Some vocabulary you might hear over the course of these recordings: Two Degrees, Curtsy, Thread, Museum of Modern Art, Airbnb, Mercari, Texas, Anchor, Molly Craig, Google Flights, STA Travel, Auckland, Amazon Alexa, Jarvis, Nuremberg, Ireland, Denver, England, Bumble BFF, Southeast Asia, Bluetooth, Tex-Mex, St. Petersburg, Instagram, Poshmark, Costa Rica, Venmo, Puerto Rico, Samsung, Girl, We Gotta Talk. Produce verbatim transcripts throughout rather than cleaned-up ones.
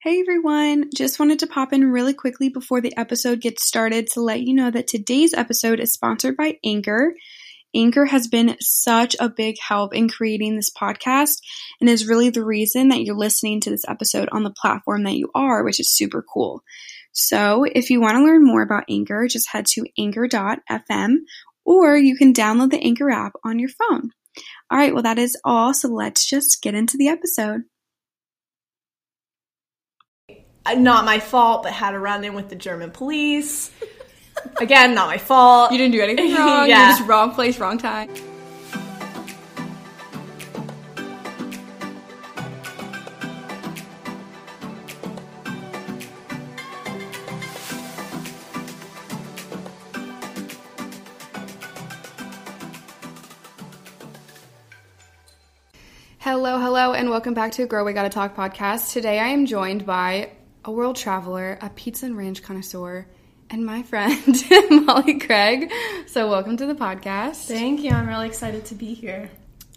Hey everyone, just wanted to pop in really quickly before the episode gets started to let you know that today's episode is sponsored by Anchor. Anchor has been such a big help in creating this podcast and is really the reason that you're listening to this episode on the platform that you are, which is super cool. So if you want to learn more about Anchor, just head to anchor dot f m or you can download the Anchor app on your phone. All right, well that is all, so let's just get into the episode. Not my fault, but had a run-in with the German police. Again, not my fault. You didn't do anything wrong. Yeah. You're just wrong place, wrong time. Hello, hello, and welcome back to Girl, We Gotta Talk podcast. Today I am joined by a world traveler, a pizza and ranch connoisseur, and my friend, Molly Craig. So welcome to the podcast. Thank you. I'm really excited to be here.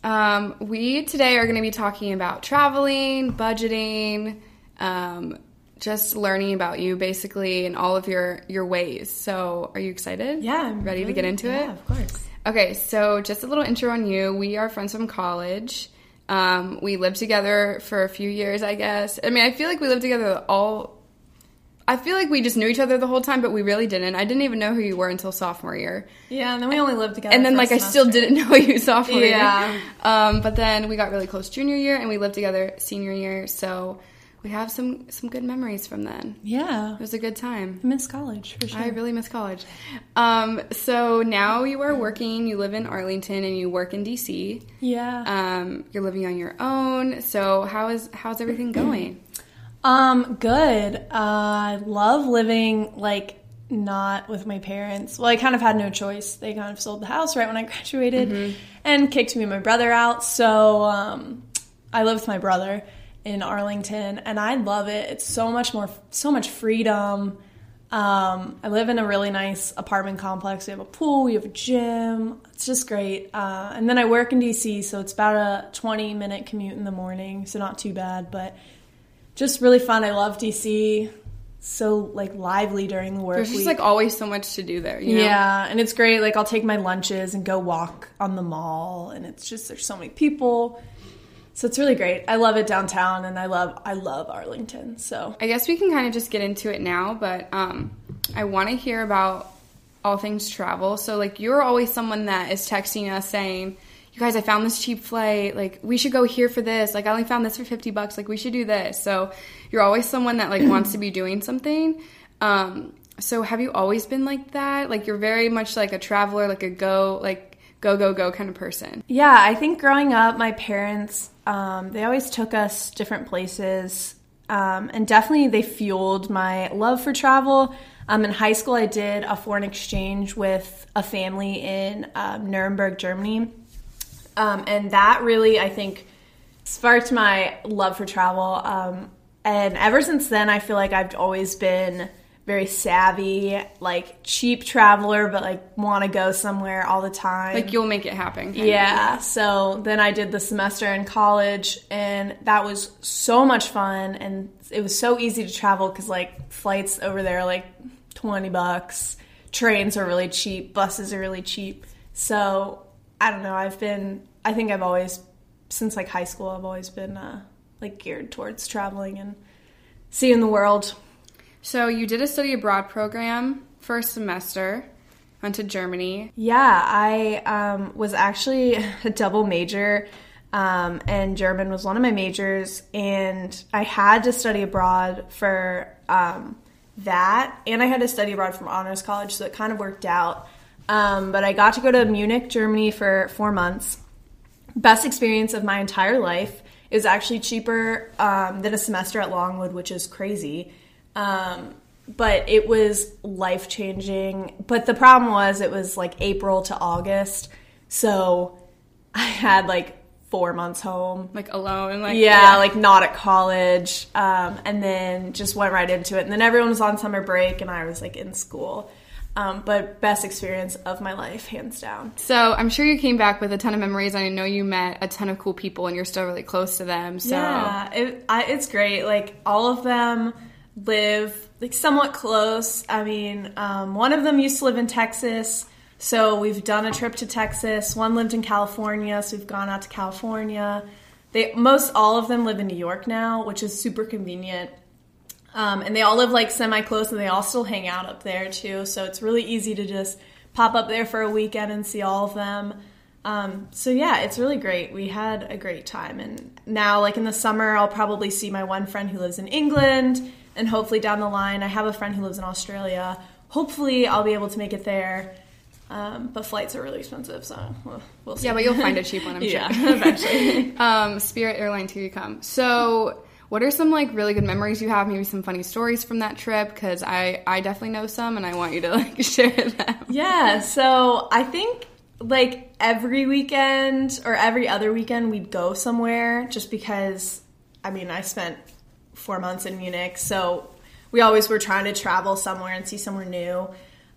Um, we today are going to be talking about traveling, budgeting, um, just learning about you basically and all of your, your ways. So are you excited? Yeah. I'm ready, ready to get into yeah, it? Yeah, of course. Okay. So just a little intro on you. We are friends from college. Um, we lived together for a few years, I guess. I mean, I feel like we lived together all... I feel like we just knew each other the whole time, but we really didn't. I didn't even know who you were until sophomore year. Yeah, and then we and, only lived together And then, like, I still didn't know you sophomore yeah. year. Yeah. Um, but then we got really close junior year, and we lived together senior year, so we have some, some good memories from then. Yeah. It was a good time. I miss college, for sure. I really miss college. Um, so now you are working, you live in Arlington, and you work in D C Yeah. Um, you're living on your own, so how is how's everything going? Um, good. Uh, I love living, like, not with my parents. Well, I kind of had no choice. They kind of sold the house right when I graduated mm-hmm. and kicked me and my brother out. So, um, I live with my brother in Arlington and I love it. It's so much more, so much freedom. Um, I live in a really nice apartment complex. We have a pool, we have a gym. It's just great. Uh, and then I work in D C, so it's about a twenty minute commute in the morning. So not too bad, but just really fun. I love D C. So, like, lively during the work There's just, week. like, always so much to do there, you know? Yeah, and it's great. Like, I'll take my lunches and go walk on the mall, and it's just there's so many people. So it's really great. I love it downtown, and I love I love Arlington, so. I guess we can kind of just get into it now, but um, I want to hear about all things travel. So, like, you're always someone that is texting us saying, you guys, I found this cheap flight, like, we should go here for this, like, I only found this for fifty bucks, like, we should do this. So you're always someone that, like, wants to be doing something. Um, so have you always been like that? Like, you're very much, like, a traveler, like, a go, like, go, go, go kind of person. Yeah, I think growing up, my parents, um, they always took us different places, um, and definitely they fueled my love for travel. Um, in high school, I did a foreign exchange with a family in um, Nuremberg, Germany. Um, and that really, I think, sparked my love for travel. Um, and ever since then, I feel like I've always been very savvy, like cheap traveler, but like want to go somewhere all the time. Like you'll make it happen. Yeah. Of. So then I did the semester in college and that was so much fun. And it was so easy to travel because like flights over there are like twenty bucks. Trains are really cheap. Buses are really cheap. So I don't know, I've been, I think I've always, since, like, high school, I've always been, uh, like, geared towards traveling and seeing the world. So you did a study abroad program first semester, went to Germany. Yeah, I um, was actually a double major, um, and German was one of my majors, and I had to study abroad for um, that, and I had to study abroad from honors college, so it kind of worked out. Um, but I got to go to Munich, Germany for four months. Best experience of my entire life. It was actually cheaper um, than a semester at Longwood, which is crazy. Um, but it was life-changing. But the problem was it was like April to August. So I had like four months home. Like alone? Like Yeah, yeah. like not at college. Um, and then just went right into it. And then everyone was on summer break and I was like in school. Um, but best experience of my life, hands down. So I'm sure you came back with a ton of memories. I know you met a ton of cool people and you're still really close to them. So. Yeah, it, I, it's great. Like, all of them live like somewhat close. I mean, um, one of them used to live in Texas, so we've done a trip to Texas. One lived in California, so we've gone out to California. They most all of them live in New York now, which is super convenient. Um, and they all live, like, semi-close, and they all still hang out up there, too. So it's really easy to just pop up there for a weekend and see all of them. Um, so, yeah, it's really great. We had a great time. And now, like, in the summer, I'll probably see my one friend who lives in England. And hopefully down the line, I have a friend who lives in Australia. Hopefully I'll be able to make it there. Um, but flights are really expensive, so we'll, we'll see. Yeah, but you'll find a cheap one, I'm yeah, sure. eventually. um, Spirit Airline, too, you come. So... what are some, like, really good memories you have? Maybe some funny stories from that trip? Because I, I definitely know some, and I want you to, like, share them. Yeah, so I think, like, every weekend or every other weekend we'd go somewhere just because, I mean, I spent four months in Munich, so we always were trying to travel somewhere and see somewhere new.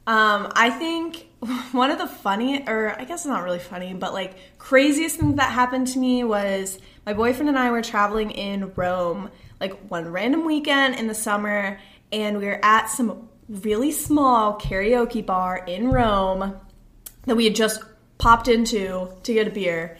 Um, I think one of the funny, or I guess it's not really funny, but, like, craziest thing that happened to me was... my boyfriend and I were traveling in Rome, like, one random weekend in the summer, and we were at some really small karaoke bar in Rome that we had just popped into to get a beer.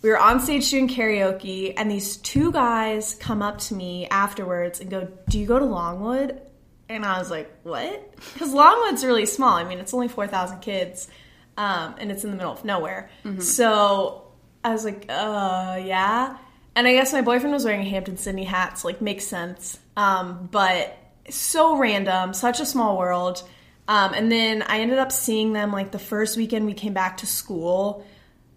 We were on stage doing karaoke, and these two guys come up to me afterwards and go, "Do you go to Longwood?" And I was like, "What?" Because Longwood's really small. I mean, it's only four thousand kids, um, and it's in the middle of nowhere. Mm-hmm. So... I was like, uh, yeah. And I guess my boyfriend was wearing a Hampton-Sydney hat, so, like, makes sense. Um, but so random, such a small world. Um, and then I ended up seeing them, like, the first weekend we came back to school.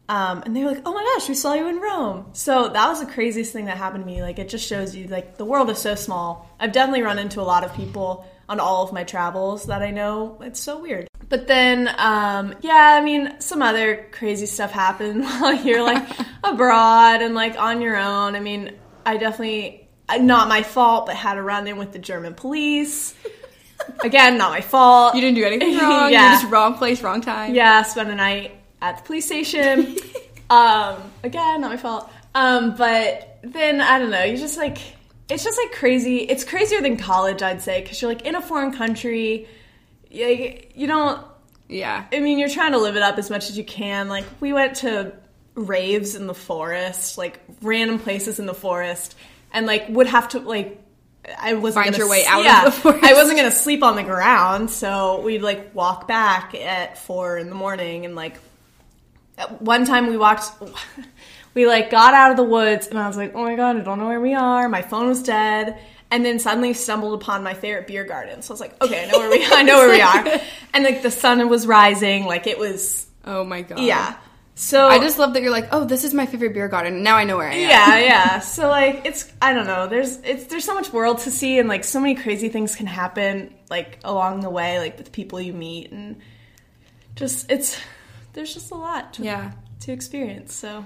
Um, and they were like, "Oh, my gosh, we saw you in Rome." So that was the craziest thing that happened to me. Like, it just shows you, like, the world is so small. I've definitely run into a lot of people on all of my travels that I know. It's so weird. But then, um, yeah, I mean, some other crazy stuff happened while you're, like, abroad and, like, on your own. I mean, I definitely, not my fault, but had a run-in with the German police. Again, not my fault. You didn't do anything wrong. Yeah. You're just wrong place, wrong time. Yeah, spent a night at the police station. um, again, not my fault. Um, but then, I don't know, you just, like, it's just, like, crazy. It's crazier than college, I'd say, because you're, like, in a foreign country. Like, you don't... yeah. I mean, you're trying to live it up as much as you can. Like, we went to raves in the forest, like, random places in the forest, and, like, would have to, like... I wasn't Find gonna, your way out yeah, of the forest. I wasn't going to sleep on the ground, so we'd, like, walk back at four in the morning, and, like... at one time we walked... we, like, got out of the woods, and I was like, "Oh, my God, I don't know where we are." My phone was dead. And then suddenly stumbled upon my favorite beer garden. So I was like, "Okay, I know where we I know where we are." And, like, the sun was rising, like, it was... oh my God. Yeah. So I just love that you're like, "Oh, this is my favorite beer garden. Now I know where I am." Yeah, yeah. So, like, it's I don't know. There's it's there's so much world to see, and, like, so many crazy things can happen, like, along the way, like, with people you meet, and just it's there's just a lot to yeah. to experience. So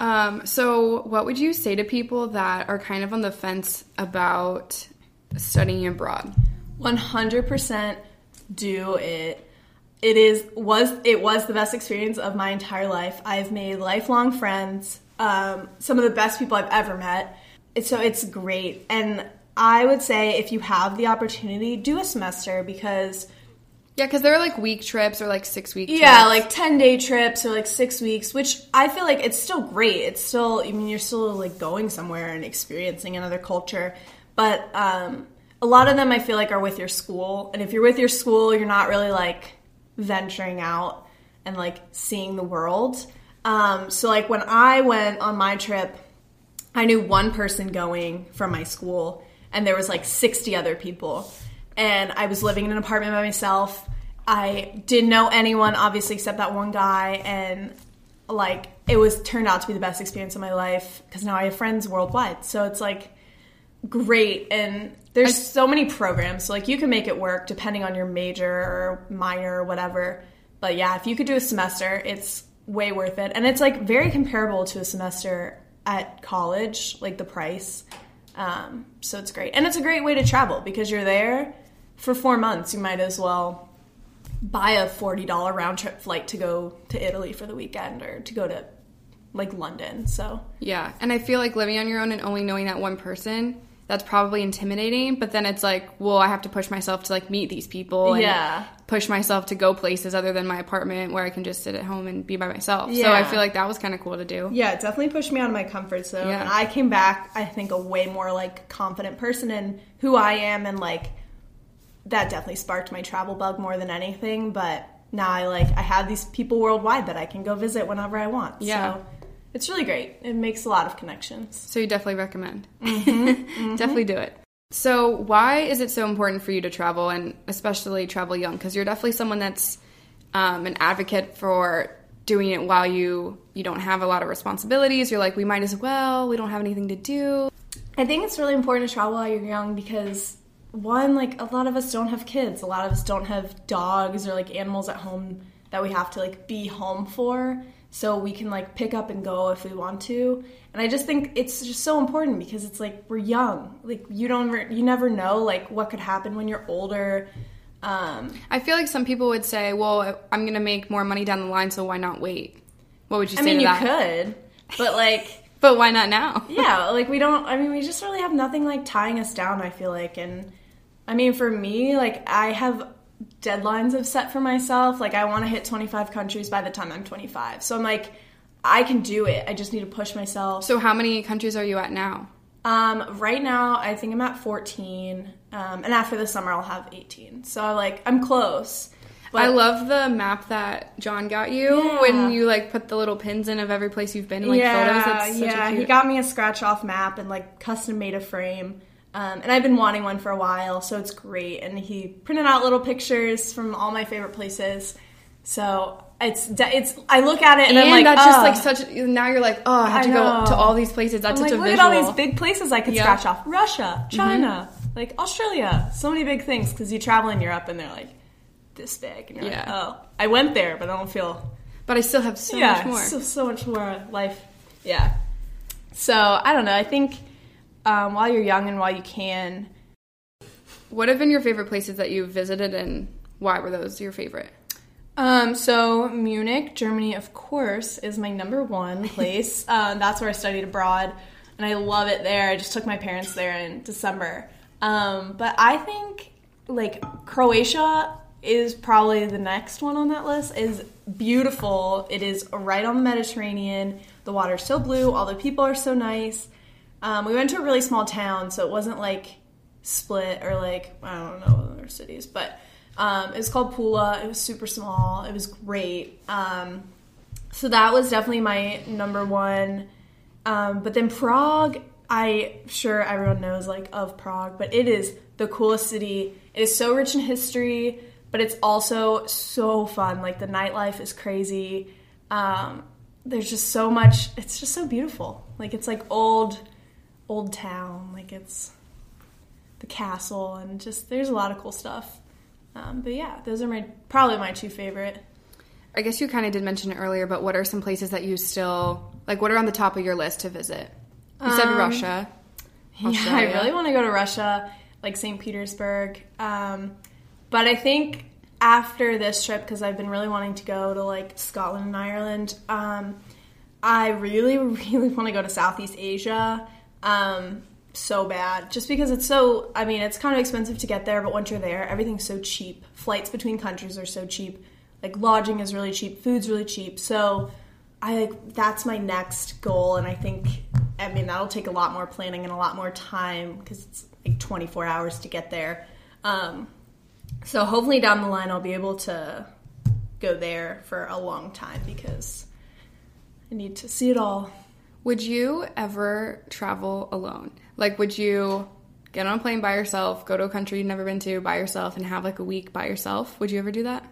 Um, so what would you say to people that are kind of on the fence about studying abroad? one hundred percent do it. It is, was, it was the best experience of my entire life. I've made lifelong friends, um, some of the best people I've ever met. It's, so it's great. And I would say if you have the opportunity, do a semester because... yeah, because they're, like, week trips or, like, six-week trips. Yeah, like, ten-day trips or, like, six weeks, which I feel like it's still great. It's still, I mean, you're still, like, going somewhere and experiencing another culture. But um, a lot of them, I feel like, are with your school. And if you're with your school, you're not really, like, venturing out and, like, seeing the world. Um, so, like, when I went on my trip, I knew one person going from my school, and there was, like, sixty other people. And I was living in an apartment by myself. I didn't know anyone, obviously, except that one guy. And, like, it was turned out to be the best experience of my life because now I have friends worldwide. So it's, like, great. And there's I, so many programs. So, like, you can make it work depending on your major or minor or whatever. But, yeah, if you could do a semester, it's way worth it. And it's, like, very comparable to a semester at college, like, the price. Um, so it's great. And it's a great way to travel because you're there for four months. You might as well buy a forty dollars round trip flight to go to Italy for the weekend or to go to like London. So yeah, and I feel like living on your own and only knowing that one person, that's probably intimidating, but then it's like, well, I have to push myself to like meet these people and yeah. push myself to go places other than my apartment where I can just sit at home and be by myself. Yeah. So I feel like that was kind of cool to do. Yeah, it definitely pushed me out of my comfort zone. Yeah. And I came back, I think, a way more like confident person in who I am, and like that definitely sparked my travel bug more than anything. But now I like I have these people worldwide that I can go visit whenever I want. Yeah. So it's really great. It makes a lot of connections. So you definitely recommend. Mm-hmm. Mm-hmm. Definitely do it. So why is it so important for you to travel, and especially travel young? Because you're definitely someone that's um, an advocate for doing it while you, you don't have a lot of responsibilities. You're like, we might as well. We don't have anything to do. I think it's really important to travel while you're young because, one, like, a lot of us don't have kids. A lot of us don't have dogs or, like, animals at home that we have to, like, be home for. So we can, like, pick up and go if we want to. And I just think it's just so important because it's, like, we're young. Like, you don't, re- you never know, like, what could happen when you're older. Um, I feel like some people would say, well, I'm going to make more money down the line, so why not wait? What would you say I mean, to that? I mean, you could, but, like... but why not now? Yeah, like, we don't, I mean, we just really have nothing, like, tying us down, I feel like. And, I mean, for me, like, I have... deadlines I've set for myself. Like, I want to hit twenty-five countries by the time I'm twenty-five. So I'm like, I can do it. I just need to push myself. So how many countries are you at now? Um, right now, I think I'm at fourteen. Um, and after the summer, I'll have eighteen. So, like, I'm close. But I love the map that John got you yeah. when you, like, put the little pins in of every place you've been in, like, yeah, photos. That's such yeah, a cute... he got me a scratch-off map and, like, custom-made a frame. Um, and I've been wanting one for a while, so it's great. And he printed out little pictures from all my favorite places. So it's it's. I look at it and, and I'm like, that's oh. just like such. Now you're like, oh, I have I to know. go to all these places. That's I'm such like, a look visual. Look at all these big places I could yeah. scratch off: Russia, China, mm-hmm. like Australia. So many big things because you travel in Europe and they're like this big. And you're yeah. like, oh, I went there, but I don't feel. But I still have so yeah, much more. So so much more life. Yeah. So I don't know. I think. Um, while you're young and while you can. What have been your favorite places that you've visited, and why were those your favorite? Um, so Munich, Germany, of course, is my number one place. um, that's where I studied abroad, and I love it there. I just took my parents there in December. Um, but I think, like, Croatia is probably the next one on that list. It's beautiful. It is right on the Mediterranean. The water's so blue. All the people are so nice. Um, we went to a really small town, so it wasn't, like, Split or, like, I don't know, other cities. But um, it was called Pula. It was super small. It was great. Um, so that was definitely my number one. Um, but then Prague, I'm sure everyone knows, like, of Prague. But it is the coolest city. It is so rich in history, but it's also so fun. Like, the nightlife is crazy. Um, there's just so much. It's just so beautiful. Like, it's, like, old... old town, like it's the castle, and just there's a lot of cool stuff. Um, but yeah, those are my probably my two favorite. I guess you kind of did mention it earlier, but what are some places that you still like? What are on the top of your list to visit? You um, said Russia. Australia. Yeah, I really want to go to Russia, like Saint Petersburg. Um, but I think after this trip, because I've been really wanting to go to like Scotland and Ireland, um, I really, really want to go to Southeast Asia. Um, so bad. Just because it's so, I mean, it's kind of expensive to get there, but once you're there, everything's so cheap. Flights between countries are so cheap. Like, lodging is really cheap. Food's really cheap. So, I, like, that's my next goal, and I think, I mean, that'll take a lot more planning and a lot more time, because it's, like, twenty-four hours to get there. Um, so hopefully down the line I'll be able to go there for a long time, because I need to see it all. Would you ever travel alone? Like, would you get on a plane by yourself, go to a country you've never been to by yourself, and have, like, a week by yourself? Would you ever do that?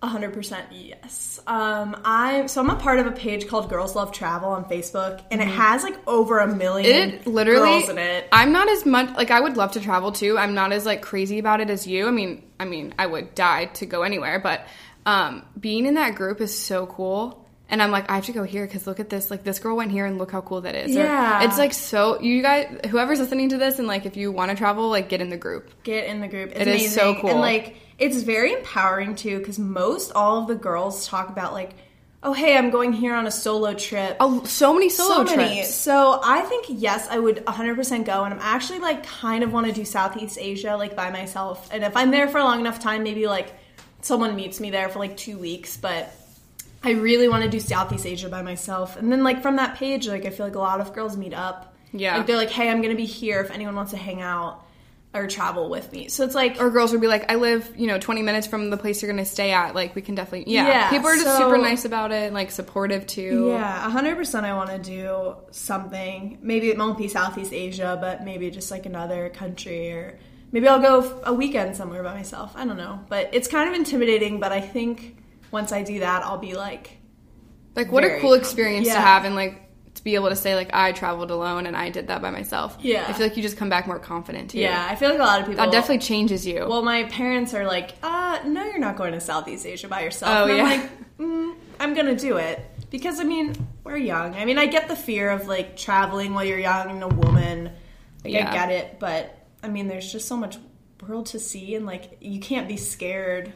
one hundred percent yes. Um, I So I'm a part of a page called Girls Love Travel on Facebook, and mm-hmm. it has, like, over a million it, literally, girls in it. I'm not as much... Like, I would love to travel, too. I'm not as, like, crazy about it as you. I mean, I mean, I would die to go anywhere, but um, being in that group is so cool. and I'm like, I have to go here because look at this. Like, this girl went here and look how cool that is. Yeah. Or, it's like so – you guys – whoever's listening to this and, like, if you want to travel, like, get in the group. Get in the group. It's it amazing. Is so cool. And, like, it's very empowering, too, because most all of the girls talk about, like, oh, hey, I'm going here on a solo trip. Oh, so many solo so many. trips. So I think, yes, I would one hundred percent go. And I'm actually, like, kind of want to do Southeast Asia, like, by myself. And if I'm there for a long enough time, maybe, like, someone meets me there for, like, two weeks. But I really want to do Southeast Asia by myself. And then, like, from that page, like, I feel like a lot of girls meet up. Yeah. Like, they're like, hey, I'm going to be here if anyone wants to hang out or travel with me. So it's like... Or girls would be like, I live, you know, twenty minutes from the place you're going to stay at. Like, we can definitely... Yeah. yeah People are just so, super nice about it and, like, supportive, too. Yeah. one hundred percent I want to do something. Maybe it won't be Southeast Asia, but maybe just, like, another country or... Maybe I'll go a weekend somewhere by myself. I don't know. But it's kind of intimidating, but I think once I do that, I'll be, like... Like, what a cool experience yeah. to have and, like... be able to say, like, I traveled alone and I did that by myself. Yeah. I feel like you just come back more confident, too. Yeah, I feel like a lot of people... That definitely changes you. Well, my parents are like, uh, no, you're not going to Southeast Asia by yourself. Oh, and yeah. I'm like, mm, I'm gonna do it. Because, I mean, we're young. I mean, I get the fear of, like, traveling while you're young and a woman. Like, yeah. I get it. But, I mean, there's just so much world to see and, like, you can't be scared...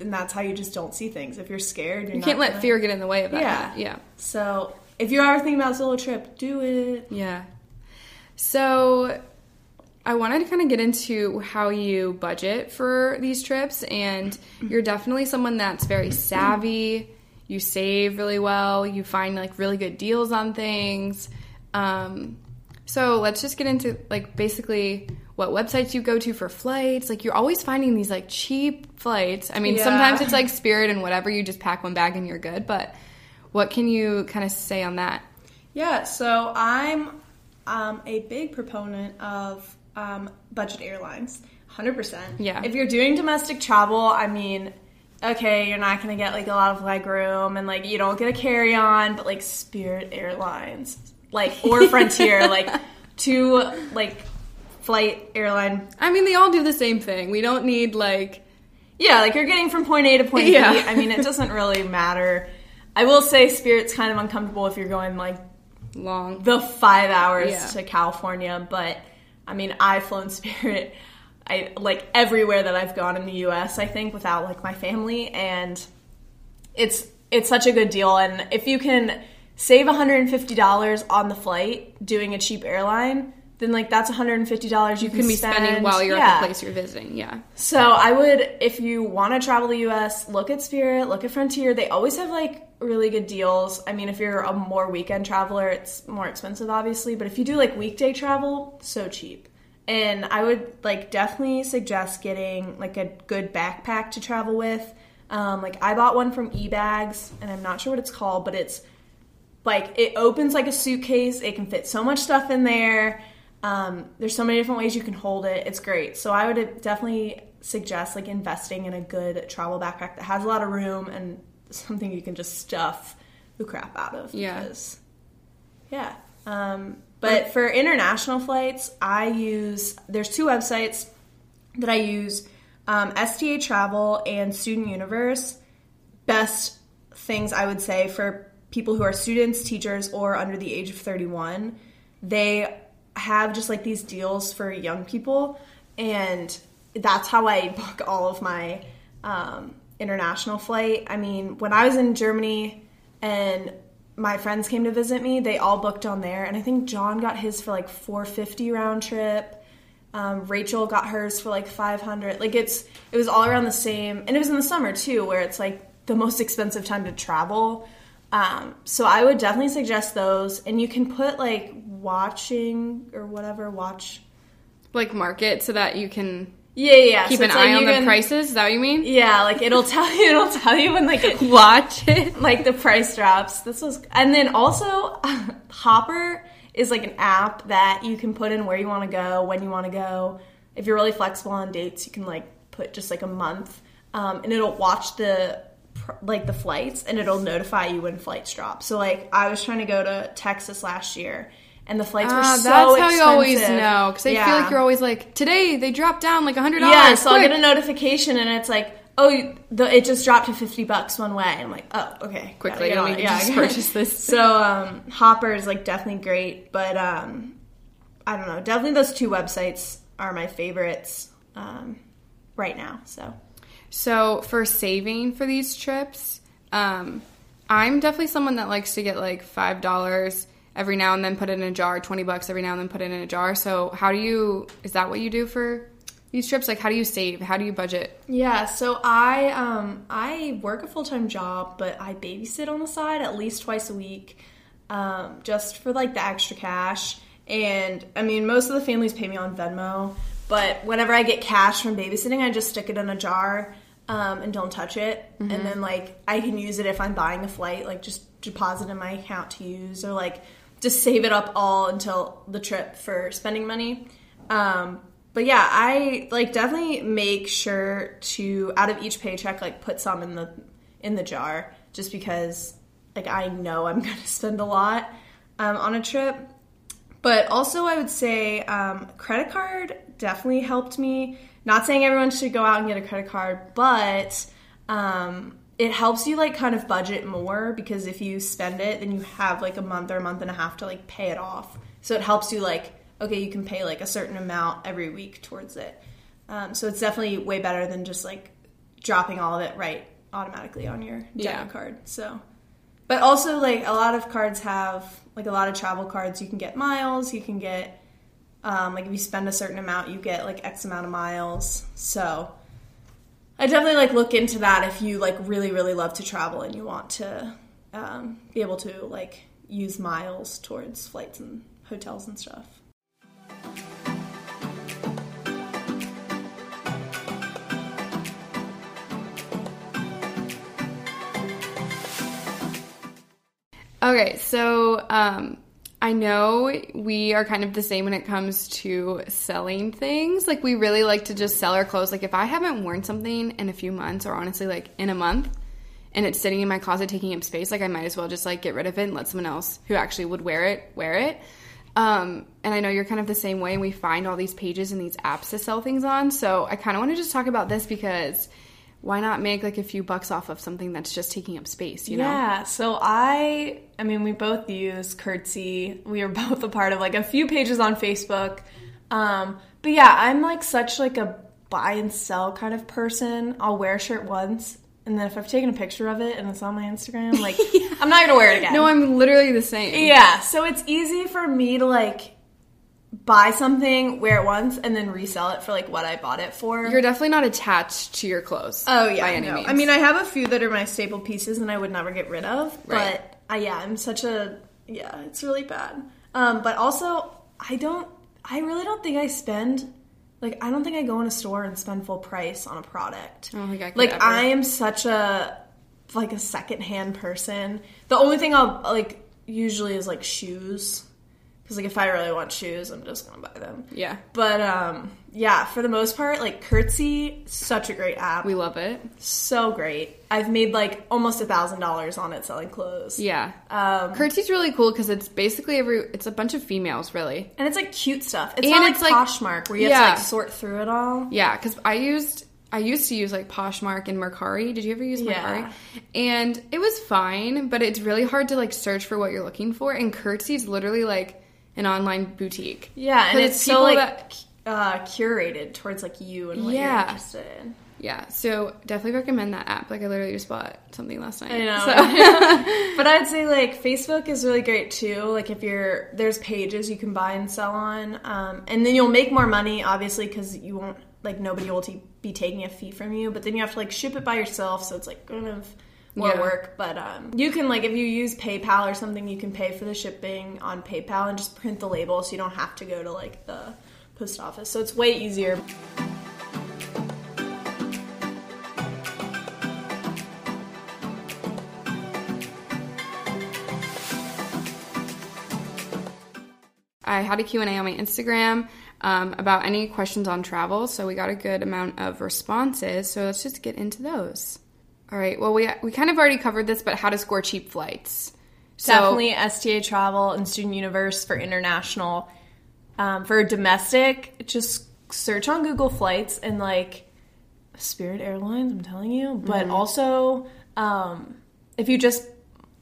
And that's how you just don't see things. If you're scared, you're you can't not let gonna... fear get in the way of that. Yeah. Yeah. So... If you are thinking about a solo trip, do it. Yeah. So I wanted to kind of get into how you budget for these trips. And you're definitely someone that's very savvy. You save really well. You find, like, really good deals on things. Um, so let's just get into, like, basically what websites you go to for flights. Like, you're always finding these, like, cheap flights. I mean, yeah. sometimes it's, like, Spirit and whatever. You just pack one bag and you're good. But... What can you kind of say on that? Yeah, so I'm um, a big proponent of um, budget airlines, one hundred percent. Yeah. If you're doing domestic travel, I mean, okay, you're not going to get, like, a lot of legroom and, like, you don't get a carry-on, but, like, Spirit Airlines, like, or Frontier, like, two, like, flight airline. I mean, they all do the same thing. We don't need, like... Yeah, like, you're getting from point A to point B. Yeah. I mean, it doesn't really matter... I will say Spirit's kind of uncomfortable if you're going, like, long, the five hours yeah. to California. But, I mean, I've flown Spirit, I like, everywhere that I've gone in the U S, I think, without, like, my family. And it's it's such a good deal. And if you can save one hundred fifty dollars on the flight doing a cheap airline, then, like, that's one hundred fifty dollars you, you can be spend. spending while you're yeah. at the place you're visiting, yeah. So I would, if you want to travel the U S, look at Spirit, look at Frontier. They always have, like, really good deals. I mean, if you're a more weekend traveler, it's more expensive, obviously. But if you do, like, weekday travel, so cheap. And I would, like, definitely suggest getting, like, a good backpack to travel with. Um, like, I bought one from eBags, and I'm not sure what it's called, but it's, like, it opens like a suitcase. It can fit so much stuff in there. Um, there's so many different ways you can hold it. It's great. So I would definitely suggest, like, investing in a good travel backpack that has a lot of room and something you can just stuff the crap out of. Because, yeah. Yeah. Um, but for international flights, I use, there's two websites that I use, um, S T A Travel and Student Universe. Best things, I would say, for people who are students, teachers, or under the age of thirty-one. They have just, like, these deals for young people, and that's how I book all of my um, international flight. I mean, when I was in Germany and my friends came to visit me, they all booked on there, and I think John got his for, like, four hundred fifty dollars round trip. Um, Rachel got hers for, like, five hundred dollars. Like, it's it was all around the same, and it was in the summer, too, where it's, like, the most expensive time to travel. Um, so I would definitely suggest those, and you can put, like, watching or whatever, watch. Like, market so that you can yeah, yeah. keep so an eye, like, on the can, prices, is that what you mean? Yeah, like, it'll tell you, it'll tell you when, like, it, watch it, like, the price drops. This was, and then also, Hopper is, like, an app that you can put in where you want to go, when you want to go. If you're really flexible on dates, you can, like, put just, like, a month, um, and it'll watch the like the flights, and it'll notify you when flights drop. So, like, I was trying to go to Texas last year, and the flights uh, were so expensive. That's how you always know, because I yeah. feel like you're always like, today they dropped down like one hundred dollars. Yeah, so quick. I'll get a notification, and it's like, oh, the, it just dropped to fifty bucks one way. I'm like, oh, okay. Quickly, let me yeah, just purchase this. So um, Hopper is, like, definitely great. But um, I don't know. Definitely those two websites are my favorites um, right now. So so for saving for these trips, um, I'm definitely someone that likes to get, like, five dollars every now and then, put it in a jar, twenty bucks every now and then, put it in a jar. So how do you – is that what you do for – these trips, like, how do you save? How do you budget? Yeah, so I um, I work a full-time job, but I babysit on the side at least twice a week um, just for, like, the extra cash. And, I mean, most of the families pay me on Venmo, but whenever I get cash from babysitting, I just stick it in a jar um, and don't touch it. Mm-hmm. And then, like, I can use it if I'm buying a flight, like, just deposit in my account to use, or, like, just save it up all until the trip for spending money. Um But yeah, I like definitely make sure to, out of each paycheck, like, put some in the in the jar, just because, like, I know I'm gonna spend a lot um, on a trip. But also, I would say um, credit card definitely helped me. Not saying everyone should go out and get a credit card, but um, it helps you, like, kind of budget more, because if you spend it, then you have, like, a month or a month and a half to, like, pay it off. So it helps you, like, okay, you can pay, like, a certain amount every week towards it. Um, so it's definitely way better than just, like, dropping all of it right automatically on your debit yeah. card. So, but also, like, a lot of cards have, like, a lot of travel cards. You can get miles. You can get, um, like, if you spend a certain amount, you get, like, X amount of miles. So I definitely, like, look into that if you, like, really, really love to travel and you want to um, be able to, like, use miles towards flights and hotels and stuff. Okay, so um, I know we are kind of the same when it comes to selling things. Like, we really like to just sell our clothes. Like, if I haven't worn something in a few months, or honestly, like, in a month, and it's sitting in my closet taking up space, like, I might as well just, like, get rid of it and let someone else who actually would wear it wear it. Um, and I know you're kind of the same way, and we find all these pages and these apps to sell things on. So I kind of want to just talk about this, because why not make, like, a few bucks off of something that's just taking up space, you know? Yeah, so I, I mean, we both use Curtsy. We are both a part of, like, a few pages on Facebook. Um, but, yeah, I'm, like, such, like, a buy and sell kind of person. I'll wear a shirt once, and then if I've taken a picture of it and it's on my Instagram, like, yeah. I'm not going to wear it again. No, I'm literally the same. Yeah, so it's easy for me to, like, buy something, wear it once, and then resell it for, like, what I bought it for. You're definitely not attached to your clothes. Oh, yeah, by any no. means. I mean, I have a few that are my staple pieces and I would never get rid of, right. but, I, yeah, I'm such a, yeah, it's really bad. Um, but also, I don't, I really don't think I spend, like, I don't think I go in a store and spend full price on a product. I don't think I could Like, ever. I am such a, like, a secondhand person. The only thing I'll, like, usually is, like, shoes. Because, like, if I really want shoes, I'm just going to buy them. Yeah. But, um, yeah, for the most part, like, Curtsy, such a great app. We love it. So great. I've made, like, almost one thousand dollars on it selling clothes. Yeah. Um, Curtsy's really cool because it's basically every, it's a bunch of females, really. And it's, like, cute stuff. It's and not, it's like, like, Poshmark where you yeah. have to, like, sort through it all. Yeah, because I used... I used to use, like, Poshmark and Mercari. Did you ever use Mercari? Yeah. And it was fine, but it's really hard to, like, search for what you're looking for. And Curtsy's literally, like... an online boutique. Yeah, and it's, it's so, like, that, uh, curated towards, like, you and what yeah. you're interested in. Yeah, so definitely recommend that app. Like, I literally just bought something last night. I know. So. But I'd say, like, Facebook is really great, too. Like, if you're, there's pages you can buy and sell on. Um, and then you'll make more money, obviously, because you won't, like, nobody will t- be taking a fee from you. But then you have to, like, ship it by yourself, so it's, like, kind of... more yeah. work, but um, you can, like, if you use PayPal or something, you can pay for the shipping on PayPal and just print the label so you don't have to go to, like, the post office. So it's way easier. I had a Q and A on my Instagram um, about any questions on travel, so we got a good amount of responses, so let's just get into those. All right, well, we we kind of already covered this, but how to score cheap flights. So, definitely S T A Travel and Student Universe for international. Um, for domestic, just search on Google Flights and, like, Spirit Airlines, I'm telling you. But mm-hmm. also, um, if you just,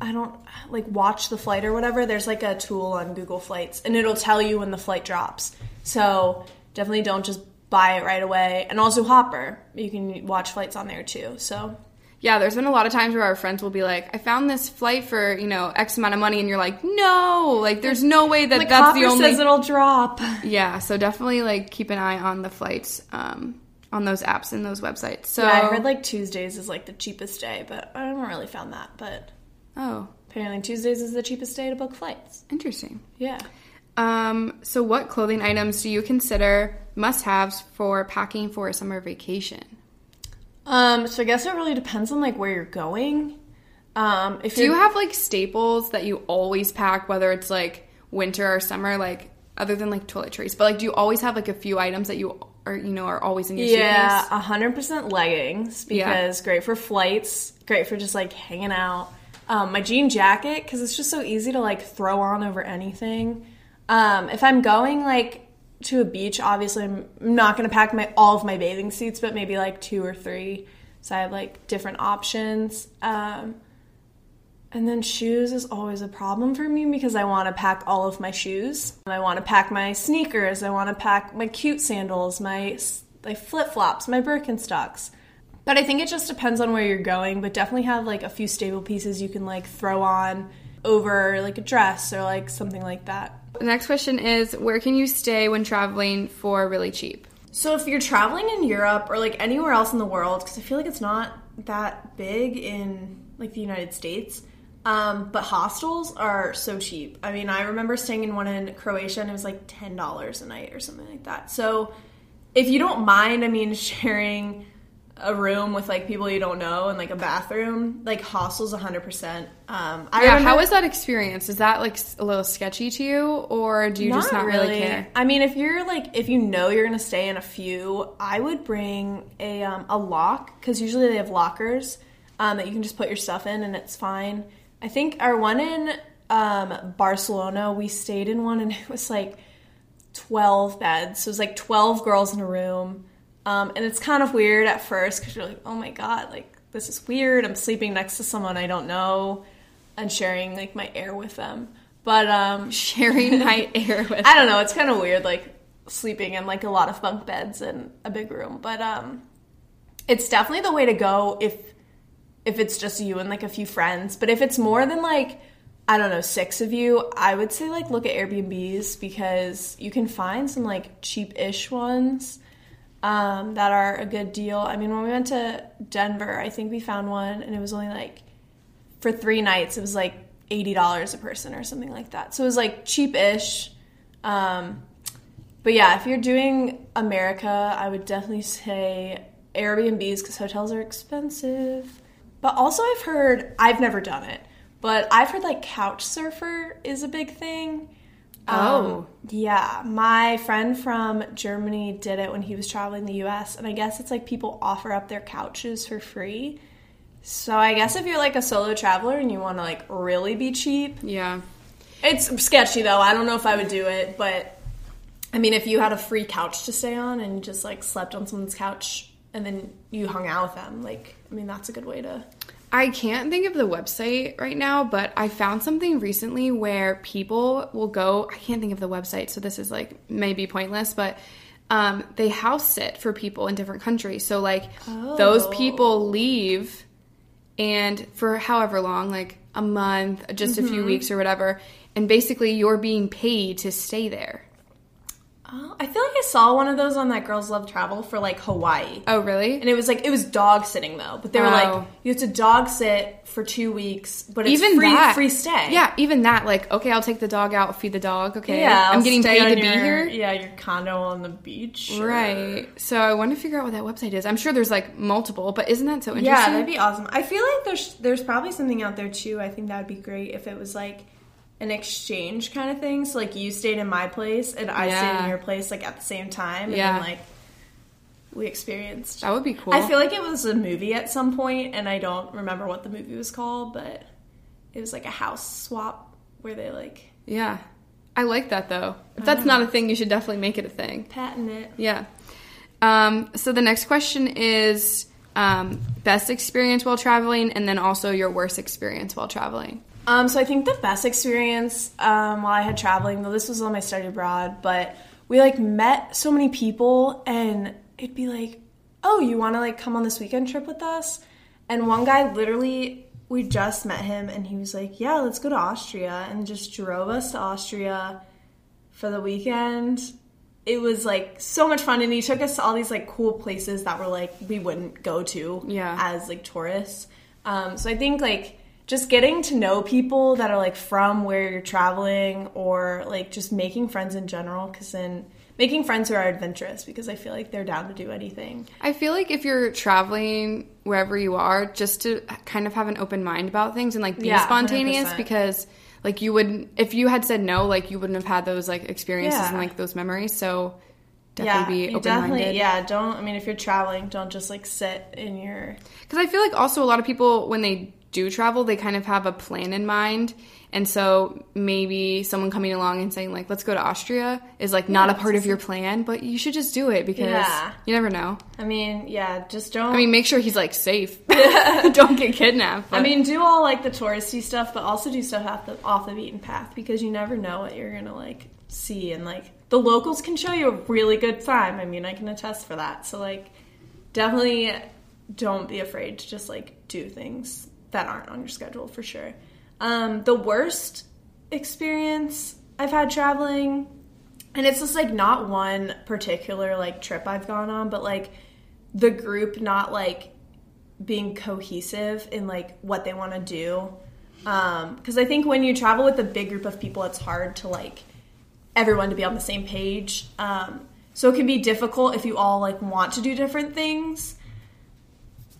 I don't, like, watch the flight or whatever, there's, like, a tool on Google Flights, and it'll tell you when the flight drops. So definitely don't just buy it right away. And also Hopper. You can watch flights on there, too, so... Yeah, there's been a lot of times where our friends will be like, I found this flight for, you know, X amount of money, and you're like, no, like, there's no way that like, that's Hopper the only... says it'll drop. Yeah, so definitely, like, keep an eye on the flights, um, on those apps and those websites. So yeah, I heard, like, Tuesdays is, like, the cheapest day, but I haven't really found that, but... Oh. Apparently Tuesdays is the cheapest day to book flights. Interesting. Yeah. Um, so what clothing items do you consider must-haves for packing for a summer vacation? Um, so I guess it really depends on, like, where you're going. Um, if Do you have, like, staples that you always pack, whether it's, like, winter or summer, like, other than, like, toiletries? But, like, do you always have, like, a few items that you are, you know, are always in your suitcase? Yeah, one hundred percent leggings, because yeah. great for flights, great for just, like, hanging out. Um, my jean jacket, because it's just so easy to, like, throw on over anything. Um, if I'm going, like... to a beach, obviously, I'm not going to pack my all of my bathing suits, but maybe, like, two or three. So I have, like, different options. Um, and then shoes is always a problem for me because I want to pack all of my shoes. I want to pack my sneakers. I want to pack my cute sandals, my, my flip-flops, my Birkenstocks. But I think it just depends on where you're going, but definitely have, like, a few staple pieces you can, like, throw on over, like, a dress or, like, something like that. The next question is, where can you stay when traveling for really cheap? So if you're traveling in Europe or, like, anywhere else in the world, because I feel like it's not that big in, like, the United States, um, but hostels are so cheap. I mean, I remember staying in one in Croatia, and it was, like, ten dollars a night or something like that. So if you don't mind, I mean, sharing a room with, like, people you don't know and, like, a bathroom, like, hostels one hundred percent. Um, I yeah, remember, how is that experience? Is that, like, a little sketchy to you, or do you not just not really. really care? I mean, if you're, like, if you know you're going to stay in a few, I would bring a um, a lock, because usually they have lockers um, that you can just put your stuff in, and it's fine. I think our one in um, Barcelona, we stayed in one, and it was, like, twelve beds. So it was, like, twelve girls in a room. Um, and it's kind of weird at first because you're like, oh, my God, like, this is weird. I'm sleeping next to someone I don't know and sharing, like, my air with them. But um, sharing my air with them. I don't know. It's kind of weird, like, sleeping in, like, a lot of bunk beds and a big room. But um, it's definitely the way to go if if it's just you and, like, a few friends. But if it's more than, like, I don't know, six of you, I would say, like, look at Airbnbs because you can find some, like, cheap-ish ones. Um, that are a good deal. I mean, when we went to Denver, I think we found one, and it was only, like, for three nights, it was, like, eighty dollars a person or something like that. So it was, like, cheap-ish. Um, but, yeah, if you're doing America, I would definitely say Airbnbs because hotels are expensive. But also I've heard – I've never done it, but I've heard, like, couch surfer is a big thing. Oh. Um, yeah. My friend from Germany did it when he was traveling the U S, and I guess it's, like, people offer up their couches for free. So I guess if you're, like, a solo traveler and you want to, like, really be cheap. Yeah. It's sketchy, though. I don't know if I would do it, but, I mean, if you had a free couch to stay on and just, like, slept on someone's couch and then you hung out with them, like, I mean, that's a good way to... I can't think of the website right now, but I found something recently where people will go, I can't think of the website, so this is, like, maybe pointless, but um, they house sit for people in different countries. So, like, oh. those people leave, and for however long, like, a month, just mm-hmm. a few weeks or whatever, and basically you're being paid to stay there. Oh, I feel like I saw one of those on that Girls Love Travel for, like, Hawaii. Oh, really? And it was, like, it was dog sitting, though. But they were, oh. like, you have to dog sit for two weeks, but it's even free, that, free stay. Yeah, even that. Like, okay, I'll take the dog out, feed the dog. Okay, yeah, I'm I'll getting paid to your, be here. Yeah, your condo on the beach. Right. Or... So I want to figure out what that website is. I'm sure there's, like, multiple, but isn't that so interesting? Yeah, that'd be awesome. I feel like there's there's probably something out there, too. I think that would be great if it was, like... an exchange kind of thing. So, like, you stayed in my place and I yeah. stayed in your place, like, at the same time. Yeah. And then, like, we experienced. That would be cool. I feel like it was a movie at some point, and I don't remember what the movie was called, but it was, like, a house swap where they, like... Yeah. I like that, though. If that's not a thing, you should definitely make it a thing. Patent it. Yeah. Um, so the next question is um, best experience while traveling, and then also your worst experience while traveling. Um, so I think the best experience um, while I had traveling, though this was when I studied abroad, but we, like, met so many people, and it'd be like, oh, you want to, like, come on this weekend trip with us? And one guy literally, we just met him, and he was like, yeah, let's go to Austria, and just drove us to Austria for the weekend. It was, like, so much fun, and he took us to all these, like, cool places that were, like, we wouldn't go to yeah. as, like, tourists. Um, so I think, like, just getting to know people that are, like, from where you're traveling, or, like, just making friends in general, because then making friends who are adventurous, because I feel like they're down to do anything. I feel like if you're traveling wherever you are, just to kind of have an open mind about things and, like, be yeah, spontaneous one hundred percent. Because, like, you wouldn't – if you had said no, like, you wouldn't have had those, like, experiences yeah. and, like, those memories. So definitely yeah, be open-minded. Definitely, yeah, don't – I mean, if you're traveling, don't just, like, sit in your – because I feel like also a lot of people, when they – do travel, they kind of have a plan in mind, and so maybe someone coming along and saying, like, let's go to Austria is, like, not yeah, a part of your plan, but you should just do it, because yeah. you never know. I mean, yeah, just don't... I mean, make sure he's, like, safe. Don't get kidnapped. But... I mean, do all, like, the touristy stuff, but also do stuff off the, off the beaten path, because you never know what you're gonna, like, see, and, like, the locals can show you a really good time. I mean, I can attest for that, so, like, definitely don't be afraid to just, like, do things that aren't on your schedule, for sure. Um, the worst experience I've had traveling, and it's just, like, not one particular, like, trip I've gone on, but, like, the group not, like, being cohesive in, like, what they want to do. Um, because I think when you travel with a big group of people, it's hard to, like, everyone to be on the same page. Um, so it can be difficult if you all, like, want to do different things.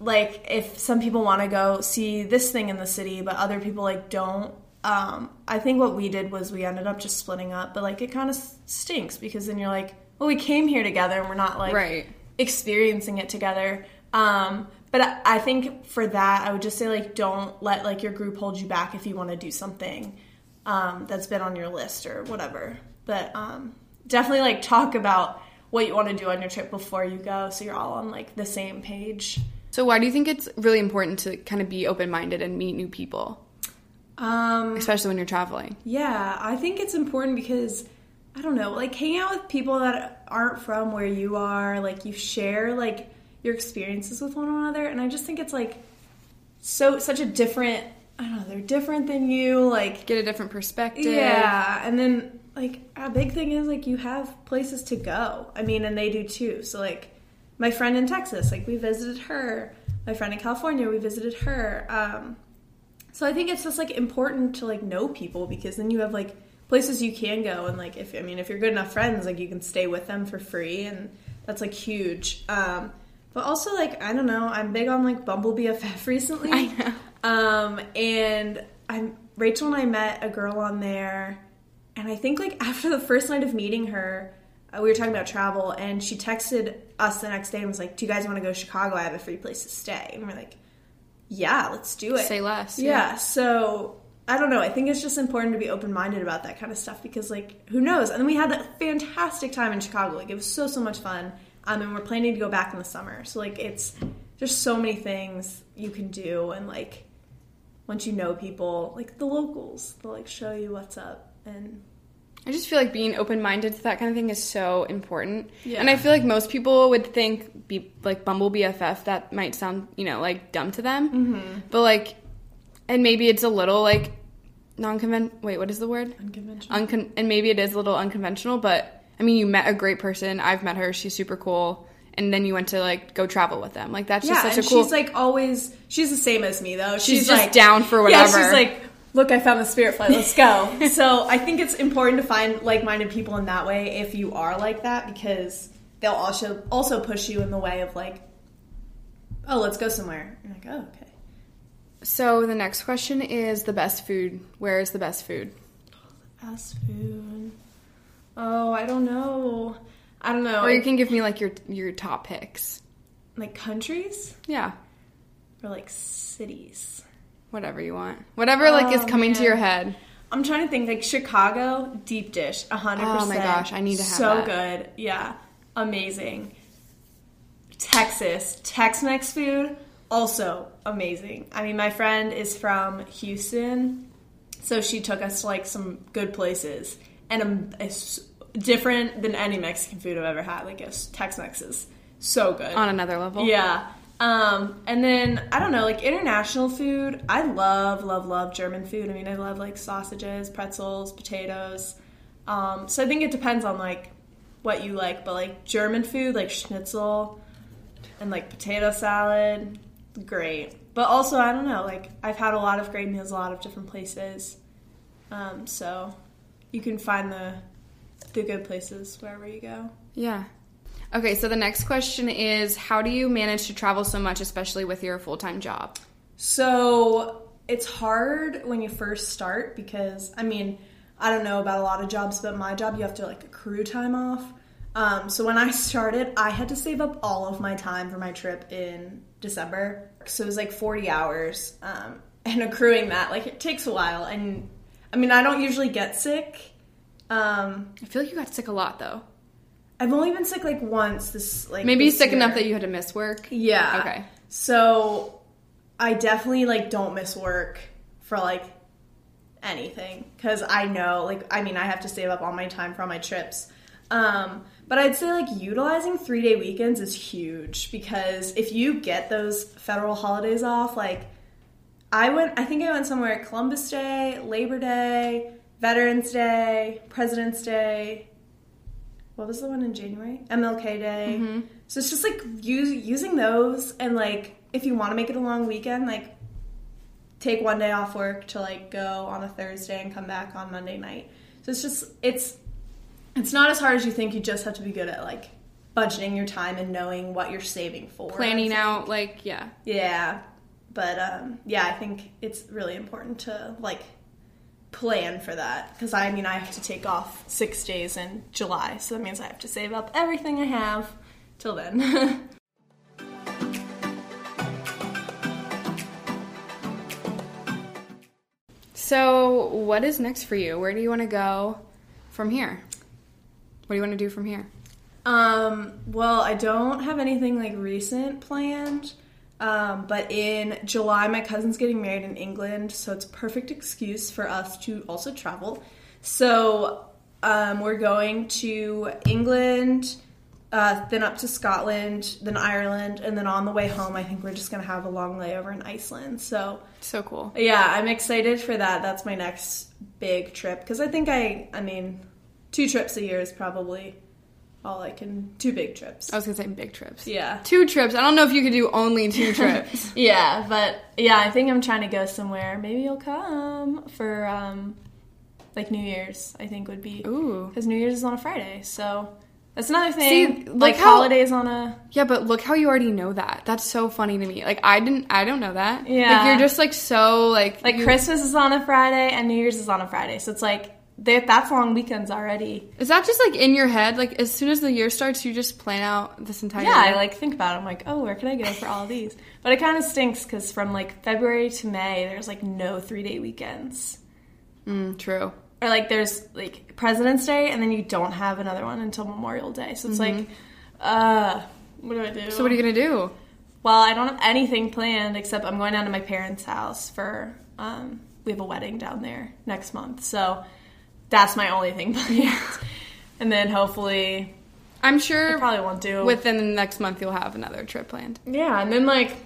Like, if some people want to go see this thing in the city, but other people, like, don't. Um, I think what we did was we ended up just splitting up. But, like, it kind of stinks, because then you're like, well, we came here together and we're not, like, right. experiencing it together. Um, but I, I think for that, I would just say, like, don't let, like, your group hold you back if you want to do something um, that's been on your list or whatever. But um, definitely, like, talk about what you want to do on your trip before you go, so you're all on, like, the same page. So why do you think it's really important to kind of be open-minded and meet new people, um, especially when you're traveling? Yeah, I think it's important because, I don't know, like, hanging out with people that aren't from where you are, like, you share, like, your experiences with one another, and I just think it's, like, so such a different, I don't know, they're different than you, like... Get a different perspective. Yeah, and then, like, a big thing is, like, you have places to go. I mean, and they do, too, so, like... My friend in Texas, like, we visited her. My friend in California, we visited her. Um, so I think it's just, like, important to, like, know people, because then you have, like, places you can go. And, like, if I mean, if you're good enough friends, like, you can stay with them for free. And that's, like, huge. Um, but also, like, I don't know. I'm big on, like, Bumble B F F recently. I know. Um, and I'm Rachel and I met a girl on there. And I think, like, after the first night of meeting her, we were talking about travel, and she texted us the next day and was like, do you guys want to go to Chicago? I have a free place to stay. And we're like, yeah, let's do it. Say less. Yeah, yeah. So I don't know. I think it's just important to be open-minded about that kind of stuff, because, like, who knows? And then we had a fantastic time in Chicago. Like, it was so, so much fun. Um, and we're planning to go back in the summer. So, like, it's – there's so many things you can do. And, like, once you know people, like, the locals, they'll, like, show you what's up and – I just feel like being open-minded to that kind of thing is so important. Yeah. And I feel like most people would think, be, like, Bumble B F F, that might sound, you know, like, dumb to them. Mm-hmm. But, like, and maybe it's a little, like, non-conventional. Wait, what is the word? Unconventional. Uncon- and maybe it is a little unconventional, but, I mean, you met a great person. I've met her. She's super cool. And then you went to, like, go travel with them. Like, that's yeah, just such a cool... Yeah, she's, like, always... She's the same as me, though. She's, she's just like, down for whatever. Yeah, she's, like... Look, I found the spirit flight. Let's go. So I think it's important to find like-minded people in that way if you are like that, because they'll also also push you in the way of, like, oh, let's go somewhere. You're like, oh, okay. So the next question is the best food. Where is the best food? The best food. Oh, I don't know. I don't know. Or you can give me, like, your your top picks. Like countries? Yeah. Or, like, cities. Whatever you want. Whatever, like, is coming oh, to your head. I'm trying to think. Like, Chicago, deep dish, one hundred percent. Oh, my gosh. I need to have so that. So good. Yeah. Amazing. Texas, Tex-Mex food, also amazing. I mean, my friend is from Houston, so she took us to, like, some good places. And it's different than any Mexican food I've ever had. Like, Tex-Mex is so good. On another level. Yeah. Um, and then, I don't know, like, international food, I love, love, love German food. I mean, I love, like, sausages, pretzels, potatoes. Um, so I think it depends on, like, what you like. But, like, German food, like, schnitzel and, like, potato salad, great. But also, I don't know, like, I've had a lot of great meals, a lot of different places. Um, so you can find the the good places wherever you go. Yeah. Okay, so the next question is, how do you manage to travel so much, especially with your full-time job? So it's hard when you first start because, I mean, I don't know about a lot of jobs, but my job, you have to, like, accrue time off. Um, so when I started, I had to save up all of my time for my trip in December. So it was, like, forty hours. Um, and accruing that, like, it takes a while. And, I mean, I don't usually get sick. Um, I feel like you got sick a lot, though. I've only been sick, like, once this, like, maybe this sick year. Enough that you had to miss work? Yeah. Okay. So, I definitely, like, don't miss work for, like, anything. Because I know, like, I mean, I have to save up all my time for all my trips. Um, but I'd say, like, utilizing three-day weekends is huge. Because if you get those federal holidays off, like, I went, I think I went somewhere at Columbus Day, Labor Day, Veterans Day, President's Day. What was the one in January? M L K Day. Mm-hmm. So it's just, like, use, using those and, like, if you want to make it a long weekend, like, take one day off work to, like, go on a Thursday and come back on Monday night. So it's just, it's, it's not as hard as you think. You just have to be good at, like, budgeting your time and knowing what you're saving for. Planning out, like, yeah. Yeah. But, um, yeah, I think it's really important to, like, plan for that, because I mean I have to take off six days in July, so that means I have to save up everything I have till then. So what is next for you? Where do you want to go from here? What do you want to do from here? Um, well, I don't have anything, like, recent planned. Um, but in July, my cousin's getting married in England, so it's a perfect excuse for us to also travel. So um, we're going to England, uh, then up to Scotland, then Ireland, and then on the way home, I think we're just going to have a long layover in Iceland. So so cool. Yeah, I'm excited for that. That's my next big trip, because I think I, I mean, two trips a year is probably all I can, two big trips. I was going to say big trips. Yeah. Two trips. I don't know if you could do only two trips. Yeah, but, yeah, I think I'm trying to go somewhere. Maybe you'll come for, um, like, New Year's, I think would be. Ooh. Because New Year's is on a Friday, so that's another thing. See, like, how, holidays on a. Yeah, but look how you already know that. That's so funny to me. Like, I didn't, I don't know that. Yeah. Like, you're just, like, so, like. Like, you, Christmas is on a Friday and New Year's is on a Friday, so it's, like. They, that's long weekends already. Is that just, like, in your head? Like, as soon as the year starts, you just plan out this entire yeah, year? Yeah, I, like, think about it. I'm like, oh, where can I go for all these? But it kind of stinks because from, like, February to May, there's, like, no three-day weekends. Mm, true. Or, like, there's, like, President's Day, and then you don't have another one until Memorial Day. So it's mm-hmm. like, uh, what do I do? So what are you going to do? Well, I don't have anything planned except I'm going down to my parents' house for, um, we have a wedding down there next month, so. That's my only thing planned. Yeah. And then hopefully, I'm sure I probably won't do. Within the next month, you'll have another trip planned. Yeah, and then, like,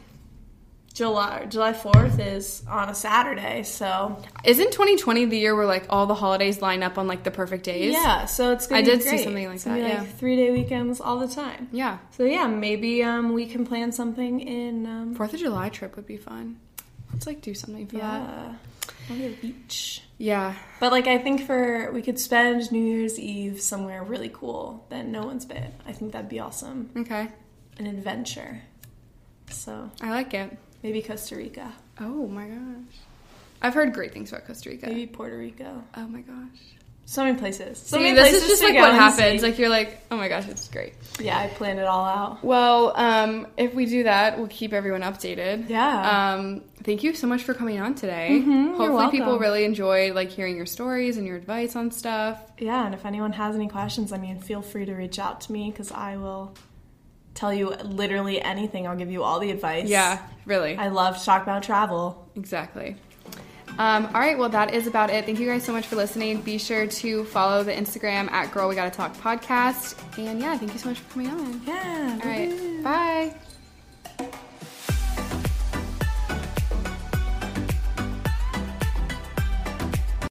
July July fourth is on a Saturday, so isn't twenty twenty the year where, like, all the holidays line up on, like, the perfect days? Yeah, so it's gonna I be did great. See something like it's that. Be, yeah, like, three day weekends all the time. Yeah. So yeah, maybe um we can plan something in um, Fourth of July trip would be fun. Let's, like, do something for yeah. that. On the beach. Yeah. But, like, I think for, we could spend New Year's Eve somewhere really cool that no one's been. I think that'd be awesome. Okay. An adventure. So. I like it. Maybe Costa Rica. Oh, my gosh. I've heard great things about Costa Rica. Maybe Puerto Rico. Oh, my gosh. So many places. So See, many places. This is just, like, what happens. Like, you're like, oh, my gosh, it's great. Yeah, I planned it all out. Well, um, if we do that, we'll keep everyone updated. Yeah. Um, thank you so much for coming on today. Mm-hmm, hopefully you're welcome. People really enjoy, like, hearing your stories and your advice on stuff. Yeah, and if anyone has any questions, I mean, feel free to reach out to me because I will tell you literally anything. I'll give you all the advice. Yeah, really. I love to talk about travel. Exactly. Um, all right, well, that is about it. Thank you guys so much for listening. Be sure to follow the Instagram at Girl We Gotta Talk Podcast. And, yeah, thank you so much for coming on. Yeah. All right, bye.